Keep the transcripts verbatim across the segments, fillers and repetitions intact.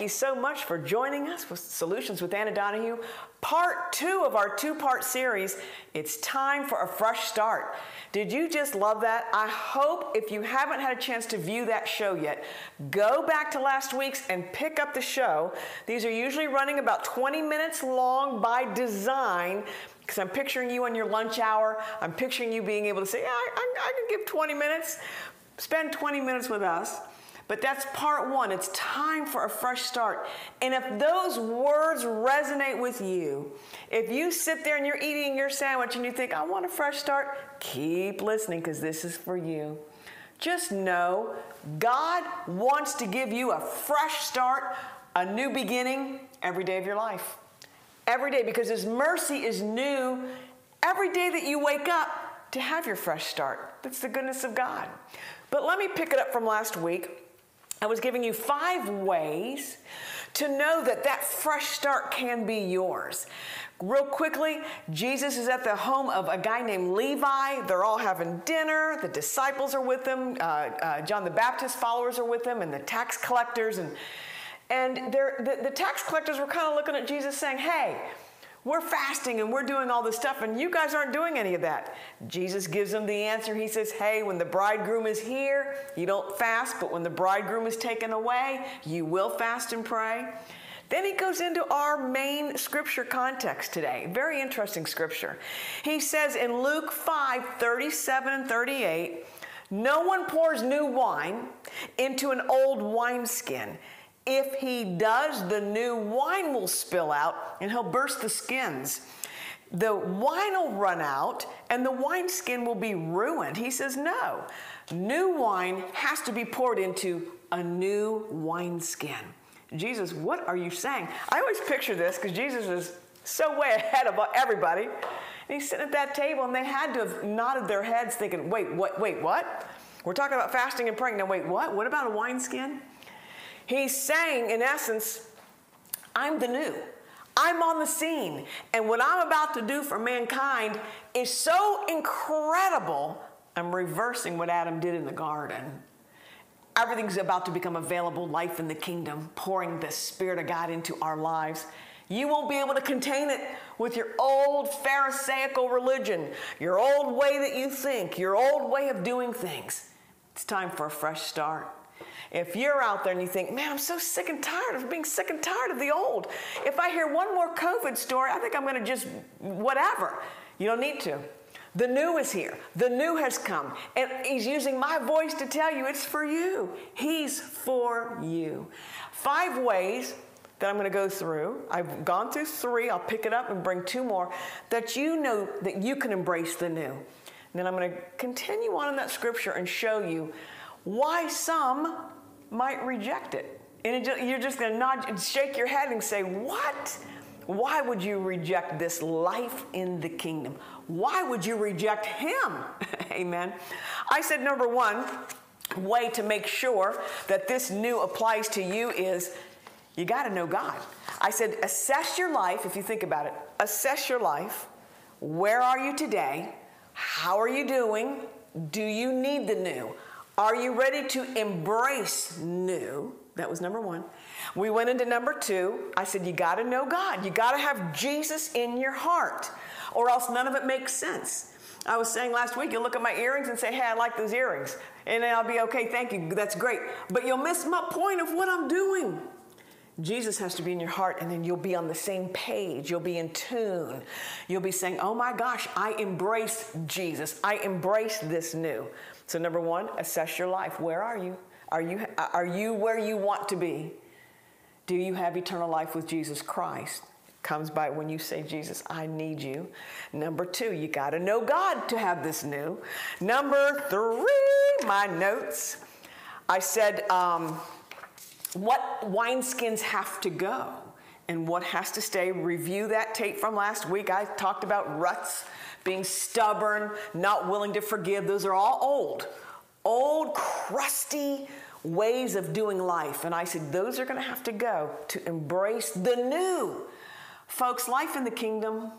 thank you so much for joining us with Solutions with Anna Donahue, part two of our two-part series. It's time for a fresh start. Did you just love that? I hope if you haven't had a chance to view that show yet, go back to last week's and pick up the show. These are usually running about twenty minutes long by design, because I'm picturing you on your lunch hour. I'm picturing you being able to say, yeah, I, I, I can give twenty minutes. Spend twenty minutes with us. But that's part one. It's time for a fresh start. And if those words resonate with you, if you sit there and you're eating your sandwich and you think, I want a fresh start, keep listening because this is for you. Just know God wants to give you a fresh start, a new beginning every day of your life. Every day, because His mercy is new every day that you wake up to have your fresh start. That's the goodness of God. But let me pick it up from last week. I was giving you five ways to know that that fresh start can be yours. Real quickly, Jesus is at the home of a guy named Levi. They're all having dinner. The disciples are with them. Uh, uh, John the Baptist followers are with them, and the tax collectors. And, and the, the tax collectors were kind of looking at Jesus saying, hey, we're fasting and we're doing all this stuff and you guys aren't doing any of that. Jesus gives them the answer. He says, hey, when the bridegroom is here, you don't fast, but when the bridegroom is taken away, you will fast and pray. Then he goes into our main scripture context today. Very interesting scripture. He says in Luke five, thirty-seven and thirty-eight, no one pours new wine into an old wineskin. If he does, the new wine will spill out and he'll burst the skins. The wine will run out and the wineskin will be ruined. He says, no, new wine has to be poured into a new wineskin. Jesus, what are you saying? I always picture this because Jesus is so way ahead of everybody. And he's sitting at that table and they had to have nodded their heads thinking, wait, what, wait, what? We're talking about fasting and praying. Now, wait, what? What about a wineskin? He's saying, in essence, I'm the new. I'm on the scene. And what I'm about to do for mankind is so incredible, I'm reversing what Adam did in the garden. Everything's about to become available, life in the kingdom, pouring the Spirit of God into our lives. You won't be able to contain it with your old Pharisaical religion, your old way that you think, your old way of doing things. It's time for a fresh start. If you're out there and you think, man, I'm so sick and tired of being sick and tired of the old. If I hear one more COVID story, I think I'm going to just whatever. You don't need to. The new is here. The new has come. And he's using my voice to tell you it's for you. He's for you. Five ways that I'm going to go through. I've gone through three. I'll pick it up and bring two more that you know that you can embrace the new. And then I'm going to continue on in that scripture and show you why some might reject it. And it, you're just going to nod and shake your head and say, what? Why would you reject this life in the kingdom? Why would you reject him? Amen. I said number one way to make sure that this new applies to you is you got to know God. I said assess your life, if you think about it. Assess your life. Where are you today? How are you doing? Do you need the new? Are you ready to embrace new? That was number one. We went into number two. I said, you got to know God. You got to have Jesus in your heart or else none of it makes sense. I was saying last week, you'll look at my earrings and say, hey, I like those earrings. And then I'll be, okay, thank you. That's great. But you'll miss my point of what I'm doing. Jesus has to be in your heart, and then you'll be on the same page. You'll be in tune. You'll be saying, oh my gosh, I embrace Jesus. I embrace this new. So number one, assess your life. Where are you? Are you, are you where you want to be? Do you have eternal life with Jesus Christ? It comes by when you say, Jesus, I need you. Number two, you got to know God to have this new. Number three, my notes. I said, um, what wineskins have to go and what has to stay. Review that tape from last week. I talked about ruts, being stubborn, not willing to forgive. Those are all old, old, crusty ways of doing life. And I said, those are going to have to go to embrace the new. Folks, life in the kingdom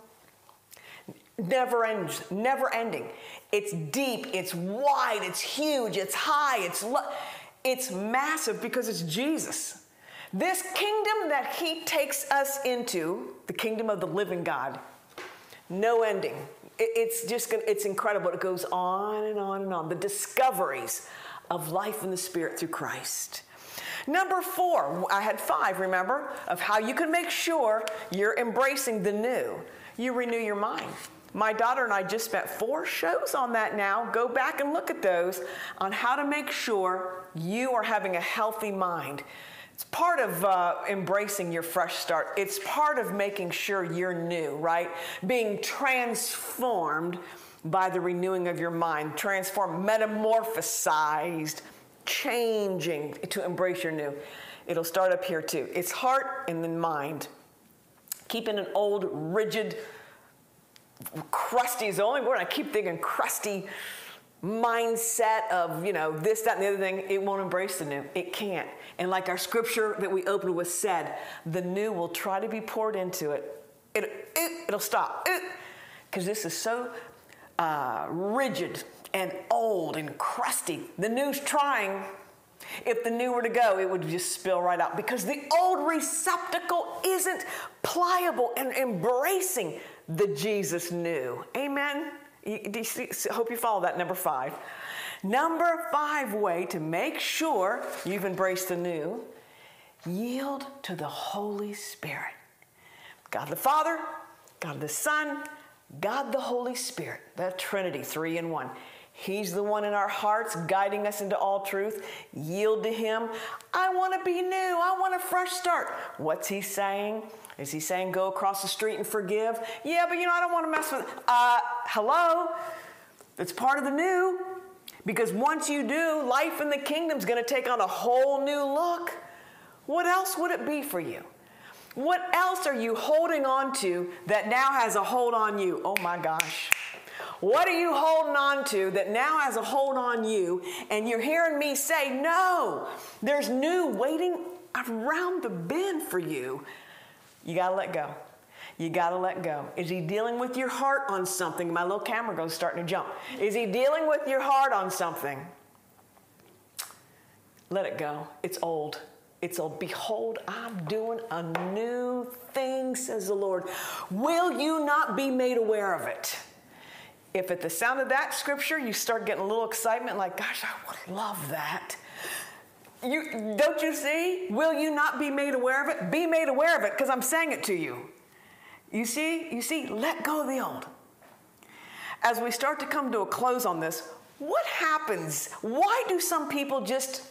never ends, never ending. It's deep, it's wide, it's huge, it's high, it's low. It's massive because it's Jesus. This kingdom that he takes us into, the kingdom of the living God, no ending. It's just, it's incredible. It goes on and on and on. The discoveries of life in the Spirit through Christ. Number four, I had five, remember, of how you can make sure you're embracing the new. You renew your mind. My daughter and I just spent four shows on that now. Go back and look at those on how to make sure you are having a healthy mind. It's part of uh, embracing your fresh start. It's part of making sure you're new, right? Being transformed by the renewing of your mind. Transformed, metamorphosized, changing to embrace your new. It'll start up here too. It's heart and then mind. Keeping an old, rigid, crusty is the only word. I keep thinking crusty mindset of, you know, this, that, and the other thing. It won't embrace the new. It can't. And like our scripture that we opened with said, the new will try to be poured into it. It, it it'll stop. Because this is so uh, rigid and old and crusty. The new's trying. If the new were to go, it would just spill right out because the old receptacle isn't pliable and embracing the Jesus new. Amen. You see, hope you follow that. Number five. Number five way to make sure you've embraced the new. Yield to the Holy Spirit. God the Father, God the Son, God the Holy Spirit. The Trinity, three in one. He's the one in our hearts guiding us into all truth. Yield to him. I want to be new. I want a fresh start. What's he saying? Is he saying go across the street and forgive? Yeah, but you know, I don't want to mess with it. Uh, hello? It's part of the new. Because once you do, life in the kingdom's going to take on a whole new look. What else would it be for you? What else are you holding on to that now has a hold on you? Oh my gosh. What are you holding on to that now has a hold on you? And you're hearing me say, no, there's new waiting around the bend for you. You got to let go. You got to let go. Is he dealing with your heart on something? My little camera goes starting to jump. Is he dealing with your heart on something? Let it go. It's old. It's old. Behold, I'm doing a new thing, says the Lord. Will you not be made aware of it? If at the sound of that scripture, you start getting a little excitement, like, gosh, I would love that. You, don't you see? Will you not be made aware of it? Be made aware of it, because I'm saying it to you. You see? You see? Let go of the old. As we start to come to a close on this, what happens? Why do some people just,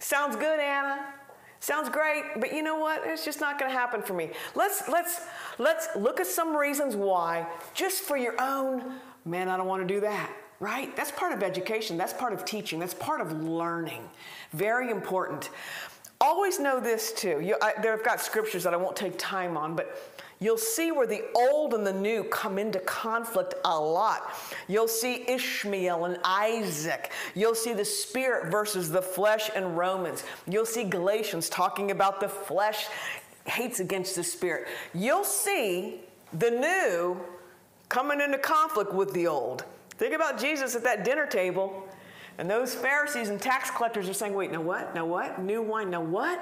sounds good, Anna. Sounds great, but you know what? It's just not going to happen for me. Let's let's let's look at some reasons why, just for your own, man, I don't want to do that, right? That's part of education. That's part of teaching. That's part of learning. Very important. Always know this, too. You, I, there I've got scriptures that I won't take time on, but you'll see where the old and the new come into conflict a lot. You'll see Ishmael and Isaac. You'll see the spirit versus the flesh in Romans. You'll see Galatians talking about the flesh hates against the spirit. You'll see the new coming into conflict with the old. Think about Jesus at that dinner table, and those Pharisees and tax collectors are saying, wait, now what? Now what? New wine, now what?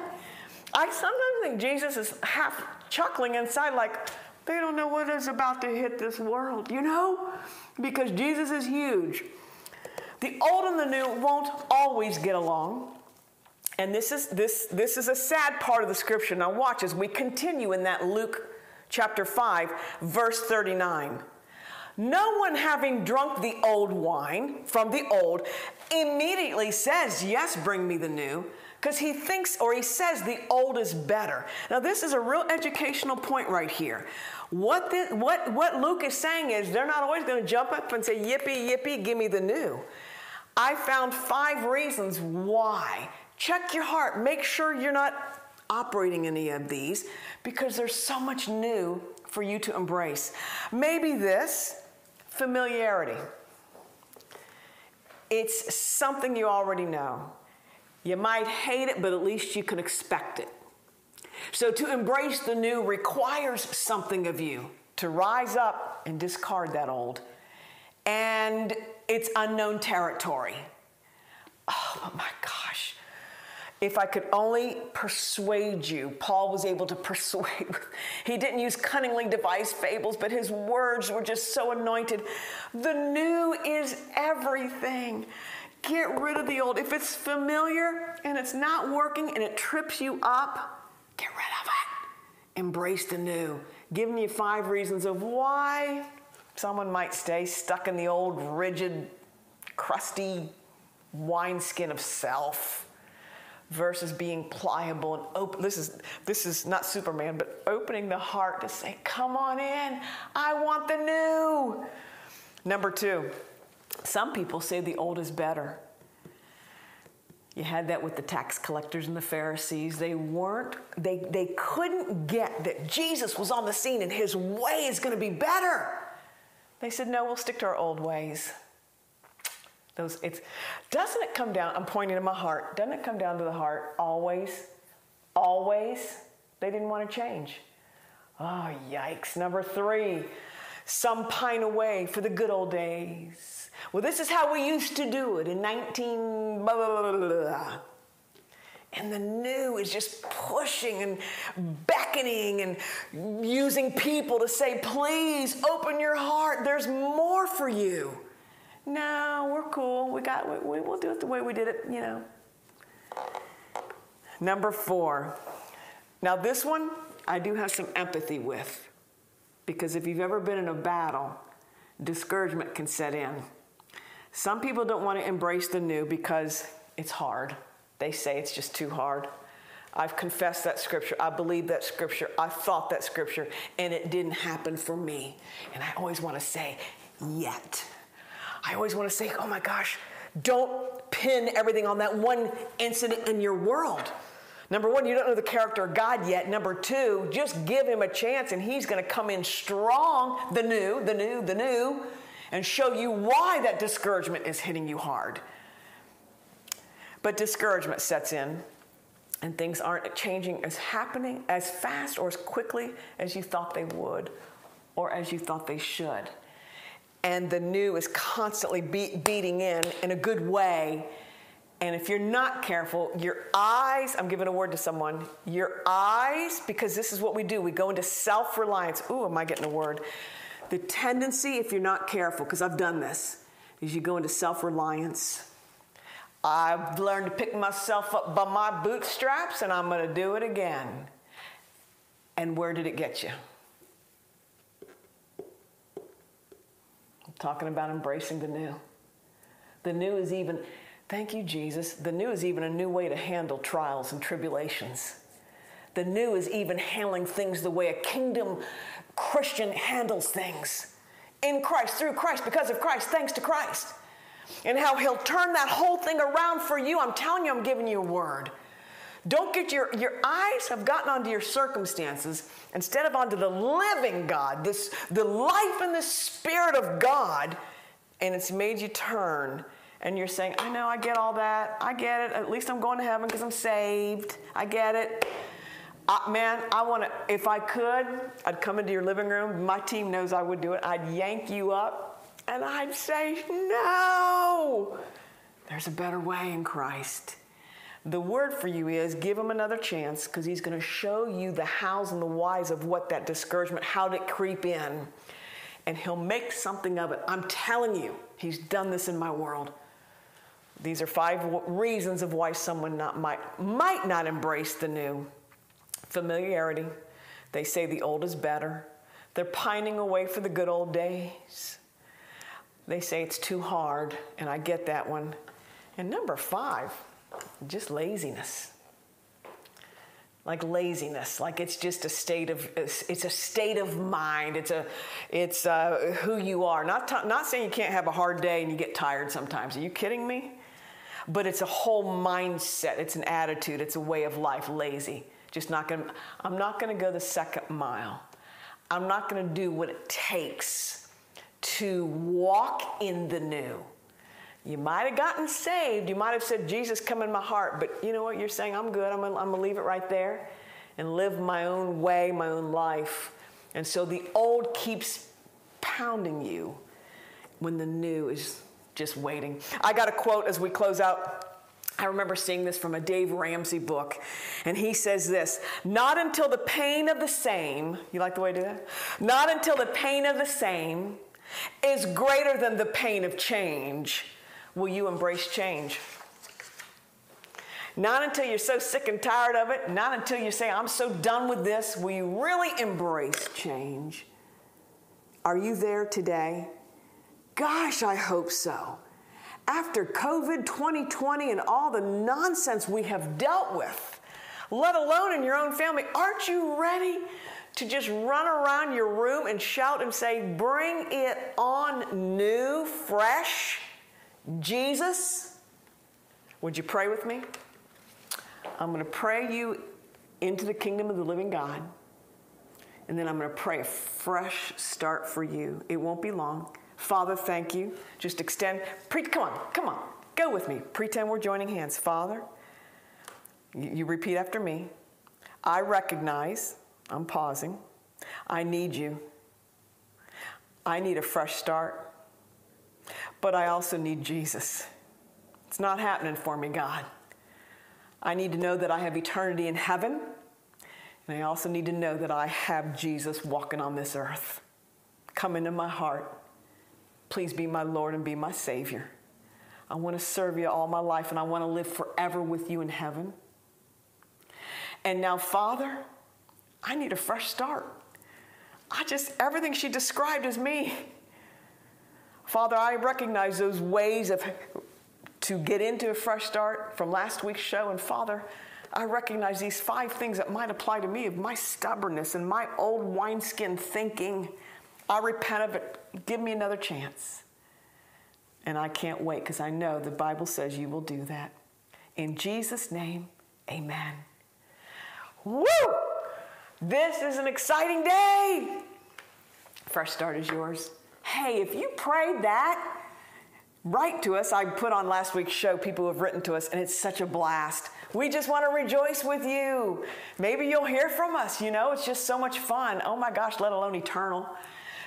I sometimes think Jesus is half chuckling inside like, they don't know what is about to hit this world, you know? Because Jesus is huge. The old and the new won't always get along. And this is this this is a sad part of the scripture. Now watch as we continue in that Luke chapter five, verse thirty-nine. No one having drunk the old wine from the old immediately says, yes, bring me the new. Because he thinks or he says the old is better. Now, this is a real educational point right here. What, the, what, what Luke is saying is they're not always going to jump up and say, yippee, yippee, give me the new. I found five reasons why. Check your heart. Make sure you're not operating any of these because there's so much new for you to embrace. Maybe this, familiarity. It's something you already know. You might hate it, but at least you can expect it. So to embrace the new requires something of you to rise up and discard that old. And it's unknown territory. Oh, but my gosh. If I could only persuade you. Paul was able to persuade. He didn't use cunningly devised fables, but his words were just so anointed. The new is everything. Get rid of the old. If it's familiar and it's not working and it trips you up, get rid of it. Embrace the new. Giving you five reasons of why someone might stay stuck in the old, rigid, crusty wineskin of self versus being pliable and open. This is, this is not Superman, but opening the heart to say, come on in, I want the new. Number two, some people say the old is better. You had that with the tax collectors and the Pharisees. They weren't, they, they couldn't get that Jesus was on the scene and his way is going to be better. They said, no, we'll stick to our old ways. Those, it's, doesn't it come down, I'm pointing to my heart, doesn't it come down to the heart always? Always? They didn't want to change. Oh, yikes. Number three, some pine away for the good old days. Well, this is how we used to do it in nineteen blah, blah, blah, blah. And the new is just pushing and beckoning and using people to say, please open your heart. There's more for you. No, we're cool. We got, we, we'll do it the way we did it, you know. Number four. Now this one, I do have some empathy with, because if you've ever been in a battle, discouragement can set in. Some people don't want to embrace the new because it's hard. They say it's just too hard. I've confessed that scripture. I believe that scripture. I thought that scripture, and it didn't happen for me. And I always want to say, yet. I always want to say, oh my gosh, don't pin everything on that one incident in your world. Number one, you don't know the character of God yet. Number two, just give him a chance and he's going to come in strong, the new, the new, the new, and show you why that discouragement is hitting you hard. But discouragement sets in and things aren't changing as happening as fast or as quickly as you thought they would or as you thought they should. And the new is constantly be- beating in in a good way. And if you're not careful, your eyes, I'm giving a word to someone, your eyes, because this is what we do. We go into self-reliance. Ooh, am I getting a word? The tendency, if you're not careful, because I've done this, is you go into self-reliance. I've learned to pick myself up by my bootstraps, and I'm going to do it again. And where did it get you? Talking about embracing the new. The new is even, thank you, Jesus. The new is even a new way to handle trials and tribulations. The new is even handling things the way a kingdom Christian handles things. In Christ, through Christ, because of Christ, thanks to Christ. And how he'll turn that whole thing around for you. I'm telling you, I'm giving you a word. Don't get your, your eyes have gotten onto your circumstances instead of onto the living God, this, the life and the Spirit of God, and it's made you turn. And you're saying, I know, I get all that. I get it. At least I'm going to heaven because I'm saved. I get it. Uh, man, I want to, if I could, I'd come into your living room. My team knows I would do it. I'd yank you up and I'd say, no, there's a better way in Christ. The word for you is give him another chance, because he's going to show you the hows and the whys of what that discouragement, how to creep in, and he'll make something of it. I'm telling you, he's done this in my world. These are five reasons of why someone not might, might not embrace the new. Familiarity. They say the old is better. They're pining away for the good old days. They say it's too hard, and I get that one. And number five, just laziness. Like laziness, like it's just a state of, it's, it's a state of mind. It's a, it's uh, who you are. Not, t- not saying you can't have a hard day and you get tired sometimes. Are you kidding me? But it's a whole mindset. It's an attitude. It's a way of life. Lazy. Just not going to, I'm not going to go the second mile. I'm not going to do what it takes to walk in the new. You might have gotten saved. You might have said, Jesus, come in my heart. But you know what? You're saying, I'm good. I'm going I'm to leave it right there and live my own way, my own life. And so the old keeps pounding you when the new is just waiting. I got a quote as we close out. I remember seeing this from a Dave Ramsey book, and he says this: not until the pain of the same, you like the way I do that? Not until the pain of the same is greater than the pain of change will you embrace change. Not until you're so sick and tired of it, not until you say, I'm so done with this, will you really embrace change. Are you there today? Gosh, I hope so. After COVID, twenty twenty, and all the nonsense we have dealt with, let alone in your own family, aren't you ready to just run around your room and shout and say, bring it on, new, fresh Jesus? Would you pray with me? I'm going to pray you into the kingdom of the living God, and then I'm going to pray a fresh start for you. It won't be long. Father, thank you. Just extend. Pre- come on, come on. Go with me. Pretend we're joining hands. Father, you, you repeat after me. I recognize, I'm pausing, I need you. I need a fresh start. But I also need Jesus. It's not happening for me, God. I need to know that I have eternity in heaven. And I also need to know that I have Jesus walking on this earth. Come into my heart. Please be my Lord and be my Savior. I want to serve you all my life, and I want to live forever with you in heaven. And now, Father, I need a fresh start. I just, everything she described is me. Father, I recognize those ways of to get into a fresh start from last week's show. And Father, I recognize these five things that might apply to me of my stubbornness and my old wineskin thinking. I repent of it. Give me another chance. And I can't wait, because I know the Bible says you will do that. In Jesus' name, amen. Woo! This is an exciting day. Fresh start is yours. Hey, if you prayed that, write to us. I put on last week's show people who have written to us, and it's such a blast. We just want to rejoice with you. Maybe you'll hear from us. You know, it's just so much fun. Oh, my gosh, let alone eternal.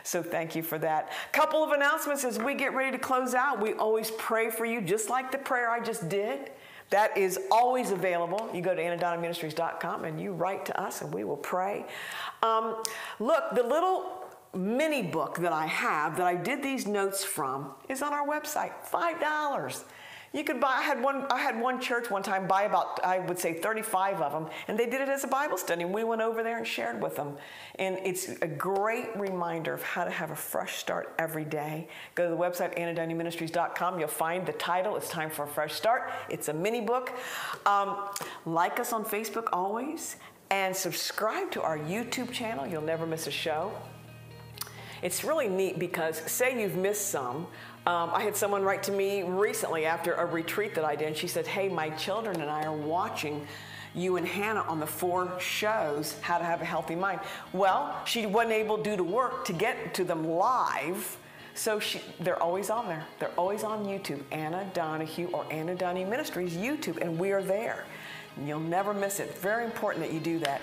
So thank you for that. Couple of announcements as we get ready to close out. We always pray for you, just like the prayer I just did. That is always available. You go to Anna Donna Ministries dot com and you write to us and we will pray. Um, look, the little mini book that I have that I did these notes from is on our website, five dollars. You could buy, I had one, I had one church one time buy about, I would say thirty-five of them, and they did it as a Bible study. We went over there and shared with them. And it's a great reminder of how to have a fresh start every day. Go to the website, Anna Donna Ministries dot com. You'll find the title. It's Time for a Fresh Start. It's a mini book. Um, like us on Facebook always, and subscribe to our YouTube channel. You'll never miss a show. It's really neat because say you've missed some. Um, I had someone write to me recently after a retreat that I did, and she said, hey, my children and I are watching you and Hannah on the four shows, How to Have a Healthy Mind. Well, she wasn't able due to work to get to them live, so she, they're always on there. They're always on YouTube, Anna Donahue or Anna Donahue Ministries YouTube, and we are there. You'll never miss it. Very important that you do that.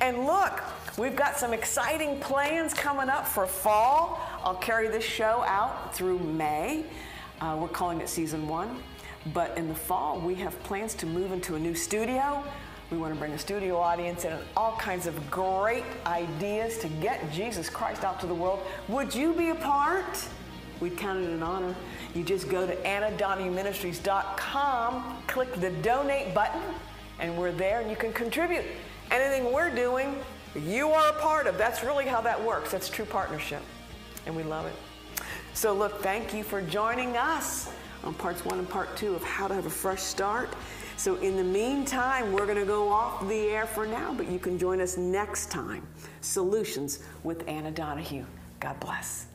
And look, we've got some exciting plans coming up for fall. I'll carry this show out through May. Uh, we're calling it season one. But in the fall, we have plans to move into a new studio. We want to bring a studio audience in and all kinds of great ideas to get Jesus Christ out to the world. Would you be a part? We'd count it an honor. You just go to Anna Donna Ministries dot com, click the donate button, and we're there, and you can contribute. Anything we're doing, you are a part of. That's really how that works. That's true partnership, and we love it. So look, thank you for joining us on parts one and part two of How to Have a Fresh Start. So in the meantime, we're going to go off the air for now, but you can join us next time. Solutions with Anna Donahue. God bless.